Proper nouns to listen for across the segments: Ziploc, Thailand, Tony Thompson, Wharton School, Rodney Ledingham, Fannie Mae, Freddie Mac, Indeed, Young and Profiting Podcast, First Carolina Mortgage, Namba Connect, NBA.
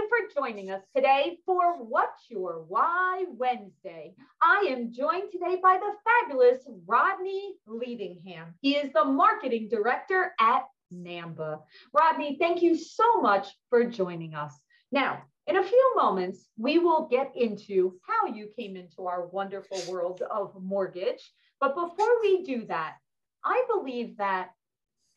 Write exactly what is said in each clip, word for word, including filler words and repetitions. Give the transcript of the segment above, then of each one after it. you for joining us today for What's Your Why Wednesday. I am joined today by the fabulous Rodney Ledingham. He is the marketing director at Namba. Rodney, thank you so much for joining us. Now, in a few moments, we will get into how you came into our wonderful world of mortgage. But before we do that, I believe that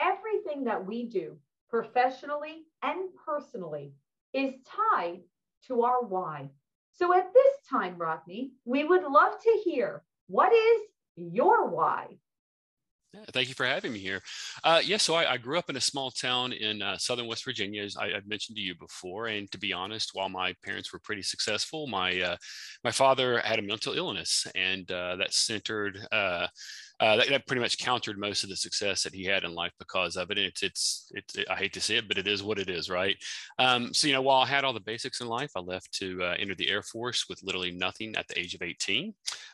everything that we do professionally and personally is tied to our why. So at this time, Rodney, we would love to hear, what is your why? Thank you for having me here. Uh, yes, yeah, so I, I grew up in a small town in uh, southern West Virginia, as I, I've mentioned to you before. And to be honest, while my parents were pretty successful, my uh, my father had a mental illness, and uh, that centered uh, uh, that, that pretty much countered most of the success that he had in life because of it. And it's it's it's it, I hate to say it, but it is what it is, right? Um, so you know, while I had all the basics in life, I left to uh, enter the Air Force with literally nothing at the age of eighteen.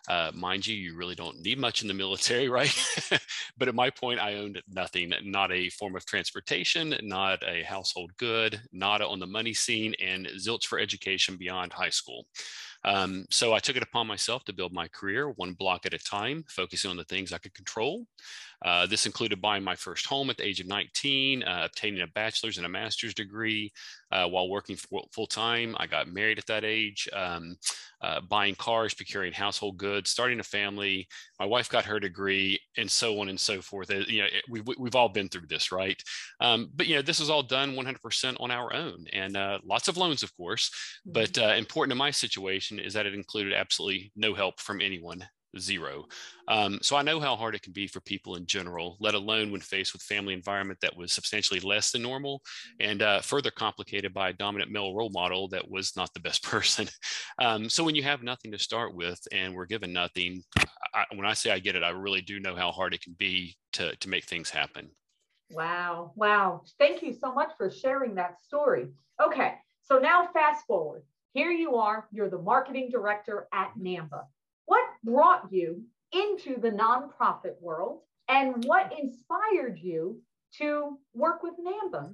Uh, mind you, you really don't need much in the military, right? But at my point, I owned nothing, not a form of transportation, not a household good, not on the money scene, and zilch for education beyond high school. Um, so I took it upon myself to build my career one block at a time, focusing on the things I could control. Uh, this included buying my first home at the age of nineteen, uh, obtaining a bachelor's and a master's degree uh, while working full-time. I got married at that age, um, uh, buying cars, procuring household goods, starting a family. My wife got her degree, and so on and so forth. You know, it, we, we've all been through this, right? Um, but, you know, this was all done one hundred percent on our own, and uh, lots of loans, of course. But uh, important in my situation is that it included absolutely no help from anyone. Zero. Um, so I know how hard it can be for people in general, let alone when faced with family environment that was substantially less than normal and uh, further complicated by a dominant male role model that was not the best person. Um, so when you have nothing to start with and we're given nothing, I, when I say I get it, I really do know how hard it can be to, to make things happen. Wow. Wow. Thank you so much for sharing that story. Okay. So now fast forward. Here you are. You're the marketing director at Namba. What brought you into the nonprofit world, and what inspired you to work with Namba?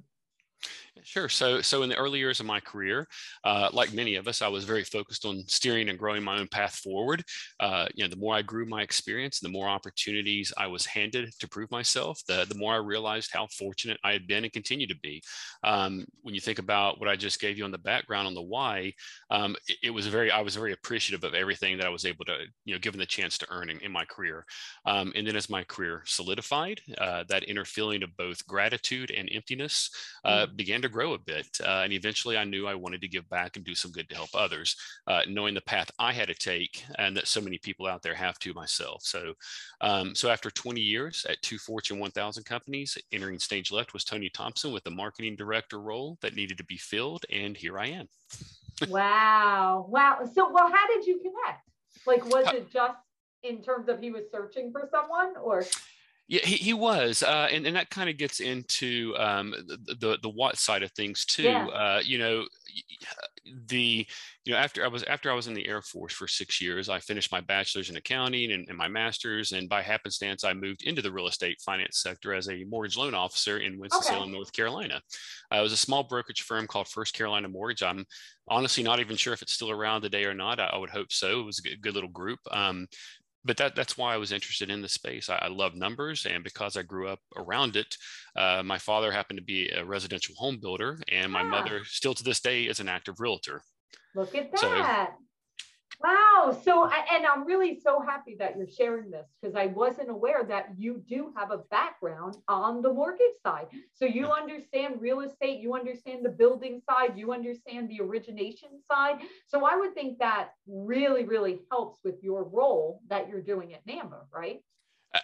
Sure. So, so in the early years of my career, uh, like many of us, I was very focused on steering and growing my own path forward. Uh, you know, the more I grew my experience, the more opportunities I was handed to prove myself, the, the more I realized how fortunate I had been and continue to be. Um, when you think about what I just gave you on the background on the why, um, it, it was very, I was very appreciative of everything that I was able to, you know, given the chance to earn in, in my career. Um, and then as my career solidified, uh, that inner feeling of both gratitude and emptiness uh, mm-hmm. began to grow a bit. Uh, and eventually I knew I wanted to give back and do some good to help others, uh, knowing the path I had to take and that so many people out there have to myself. So, um, so after twenty years at two Fortune one thousand companies, entering stage left was Tony Thompson with the marketing director role that needed to be filled. And here I am. Wow. Wow. So, well, how did you connect? Like, was it just in terms of he was searching for someone, or? Yeah, he, he was. Uh, and, and that kind of gets into um, the, the, the what side of things too. Yeah. Uh, you know, the, you know, after I was, after I was in the Air Force for six years, I finished my bachelor's in accounting and, and my master's. And by happenstance, I moved into the real estate finance sector as a mortgage loan officer in Winston-Salem, okay. North Carolina. Uh, it was a small brokerage firm called First Carolina Mortgage. I'm honestly not even sure if it's still around today or not. I, I would hope so. It was a good, good little group. Um, But that, that's why I was interested in the space. I, I love numbers, and because I grew up around it, uh, my father happened to be a residential home builder, and my ah. mother still to this day is an active realtor. Look at that. So, wow. So, I, and I'm really so happy that you're sharing this, because I wasn't aware that you do have a background on the mortgage side. So you understand real estate, you understand the building side, you understand the origination side. So I would think that really, really helps with your role that you're doing at Namba, right?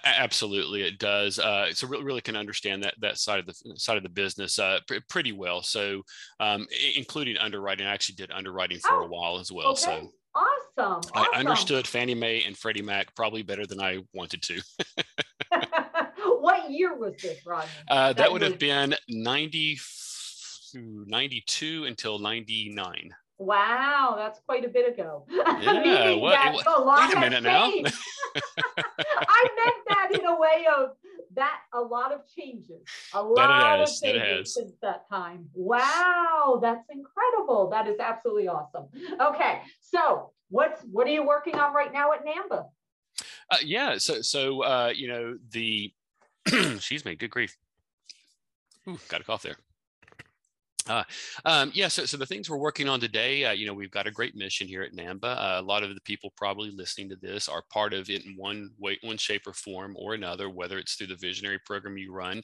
Absolutely, it does. Uh, so really, really can understand that that side of the side of the business uh, pr pretty well. So, um, including underwriting, I actually did underwriting for oh, a while as well. Okay. So. Awesome. Awesome. I understood Fannie Mae and Freddie Mac probably better than I wanted to. What year was this, Rodney? Uh, that, that would have been ninety-two until ninety-nine. Wow, that's quite a bit ago. Yeah, well, it, wait a minute now. I meant that in a way of that a lot of changes, a lot of changes since that time. Wow, that's incredible. That is absolutely awesome. Okay, so what's what are you working on right now at Namba? Uh, yeah, so so uh, you know the excuse me, good grief, Ooh, got a cough there. Uh, um, yeah, so, so the things we're working on today, uh, you know, we've got a great mission here at Namba. Uh, a lot of the people probably listening to this are part of it in one way, one shape or form or another, whether it's through the visionary program you run.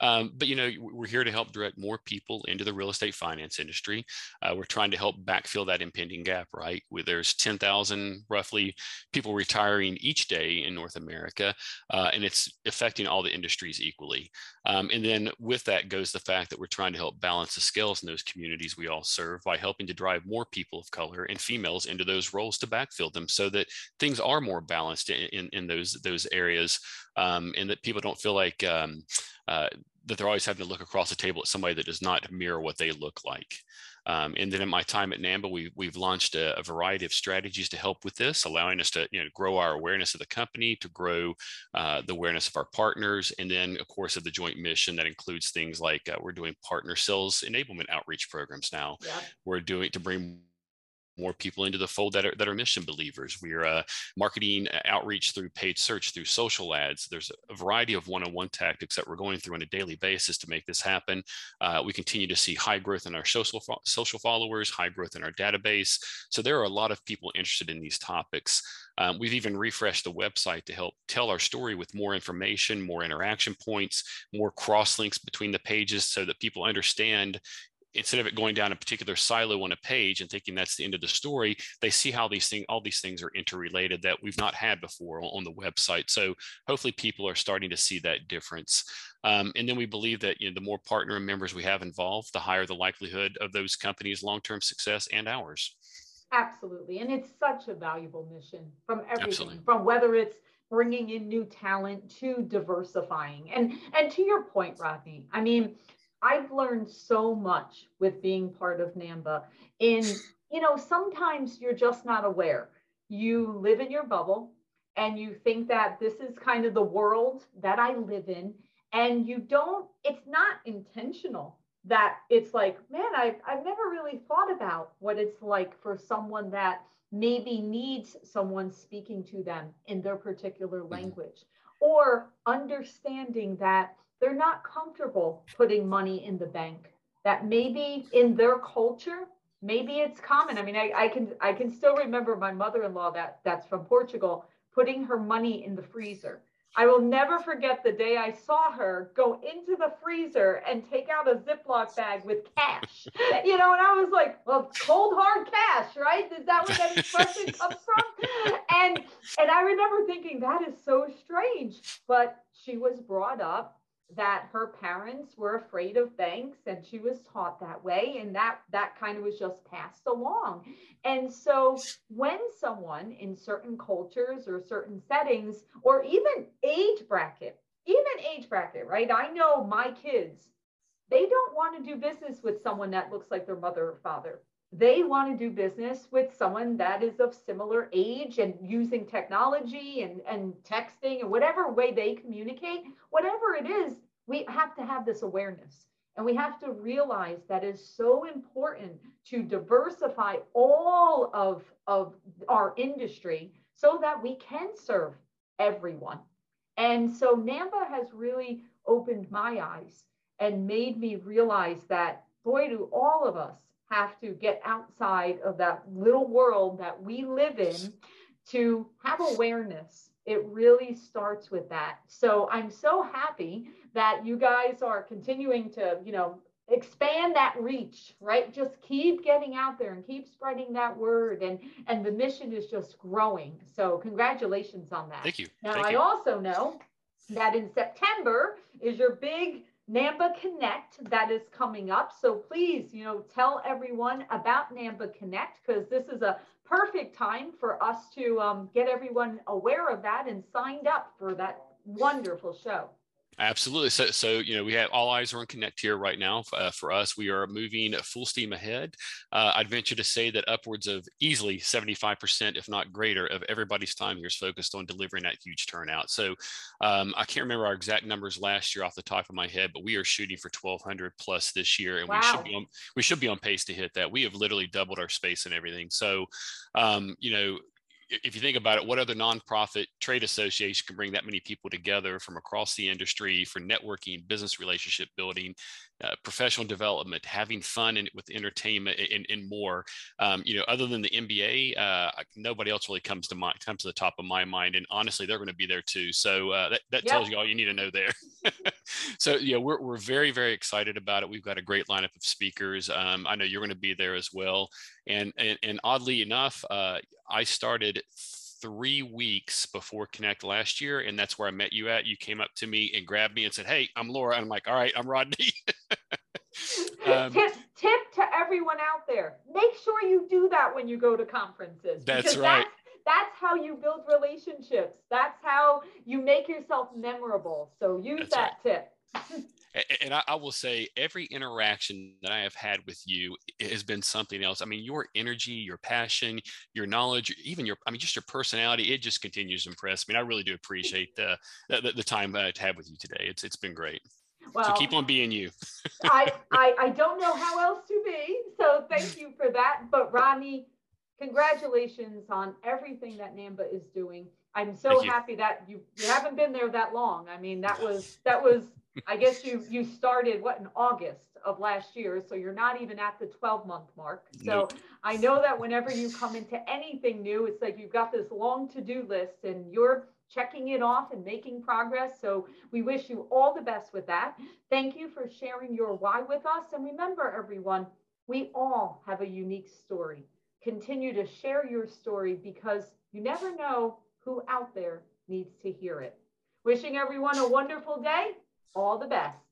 Um, but, you know, we're here to help direct more people into the real estate finance industry. Uh, we're trying to help backfill that impending gap, right? Where there's ten thousand roughly people retiring each day in North America, uh, and it's affecting all the industries equally. Um, and then with that goes the fact that we're trying to help balance the scale in those communities we all serve by helping to drive more people of color and females into those roles to backfill them so that things are more balanced in, in, in those those areas, um, and that people don't feel like um, uh, that they're always having to look across the table at somebody that does not mirror what they look like. Um, and then in my time at Namba, we, we've launched a, a variety of strategies to help with this, allowing us to you know, grow our awareness of the company, to grow uh, the awareness of our partners, and then, of course, of the joint mission that includes things like uh, we're doing partner sales enablement outreach programs now. Yeah. We're doing to bring more people into the fold that are, that are mission believers. We're uh, marketing outreach through paid search, through social ads. There's a variety of one-on-one tactics that we're going through on a daily basis to make this happen. Uh, we continue to see high growth in our social, fo- social followers, high growth in our database. So there are a lot of people interested in these topics. Um, we've even refreshed the website to help tell our story with more information, more interaction points, more cross-links between the pages so that people understand instead of it going down a particular silo on a page and thinking that's the end of the story, they see how these things, all these things are interrelated that we've not had before on the website. So hopefully people are starting to see that difference. Um, and then we believe that you know, the more partner and members we have involved, the higher the likelihood of those companies' long-term success and ours. Absolutely. And it's such a valuable mission from everything, Absolutely. From whether it's bringing in new talent to diversifying. And, and to your point, Rodney, I mean, I've learned so much with being part of Namba. In, you know, sometimes you're just not aware. You live in your bubble and you think that this is kind of the world that I live in. And you don't, it's not intentional that it's like, man, I've, I've never really thought about what it's like for someone that maybe needs someone speaking to them in their particular language or understanding that they're not comfortable putting money in the bank, that maybe in their culture, maybe it's common. I mean, I, I can I can still remember my mother-in-law that, that's from Portugal, putting her money in the freezer. I will never forget the day I saw her go into the freezer and take out a Ziploc bag with cash, you know, and I was like, well, cold, hard cash, right? Is that where that expression comes from? And, and I remember thinking that is so strange, but she was brought up that her parents were afraid of banks and she was taught that way. And that, that kind of was just passed along. And so when someone in certain cultures or certain settings, or even age bracket, even age bracket, right? I know my kids, they don't want to do business with someone that looks like their mother or father. They want to do business with someone that is of similar age and using technology and, and texting and whatever way they communicate, whatever it is, we have to have this awareness. And we have to realize that is so important to diversify all of, of our industry so that we can serve everyone. And so Namba has really opened my eyes and made me realize that, boy, do all of us have to get outside of that little world that we live in to have awareness. It really starts with that. So I'm so happy that you guys are continuing to, you know, expand that reach, right? Just keep getting out there and keep spreading that word. And, and the mission is just growing. So congratulations on that. Thank you. Now, Thank I you. also know that in September is your big Namba Connect that is coming up. So please, you know, tell everyone about Namba Connect because this is a perfect time for us to um, get everyone aware of that and signed up for that wonderful show. Absolutely. So, so you know, we have all eyes are on Connect here right now. Uh, for us, we are moving full steam ahead. Uh, I'd venture to say that upwards of easily seventy-five percent, if not greater, of everybody's time here is focused on delivering that huge turnout. So um, I can't remember our exact numbers last year off the top of my head, but we are shooting for twelve hundred plus this year, and wow. we should be on, we should be on pace to hit that. We have literally doubled our space and everything. So, um, you know, if you think about it, what other nonprofit trade association can bring that many people together from across the industry for networking, business relationship building, uh, professional development, having fun and with entertainment, and, and more? Um, you know, other than the N B A, uh, nobody else really comes to my comes to the top of my mind. And honestly, they're going to be there too. So uh, that, that yep. tells you all you need to know there. So yeah, we're we're very very excited about it. We've got a great lineup of speakers. Um, I know you're going to be there as well. And and, and oddly enough, uh, I started three weeks before Connect last year, and that's where I met you at. You came up to me and grabbed me and said, "Hey, I'm Laura." And I'm like, "All right, I'm Rodney." um, tip, tip to everyone out there: make sure you do that when you go to conferences. That's right. That's That's how you build relationships. That's how you make yourself memorable. So use That's that right. tip. And I, I will say every interaction that I have had with you has been something else. I mean, your energy, your passion, your knowledge, even your, I mean, just your personality, it just continues to impress me. I mean, I really do appreciate the, the, the time that I had with you today. It's, it's been great. Well, so keep on being you. I, I, I don't know how else to be. So thank you for that. But Rodney, congratulations on everything that Namba is doing. I'm so happy that you, you haven't been there that long. I mean, that was, that was, I guess you, you started what in August of last year. So you're not even at the twelve month mark. So nope. I know that whenever you come into anything new, it's like you've got this long to-do list and you're checking it off and making progress. So we wish you all the best with that. Thank you for sharing your why with us. And remember everyone, we all have a unique story. Continue to share your story because you never know who out there needs to hear it. Wishing everyone a wonderful day. All the best.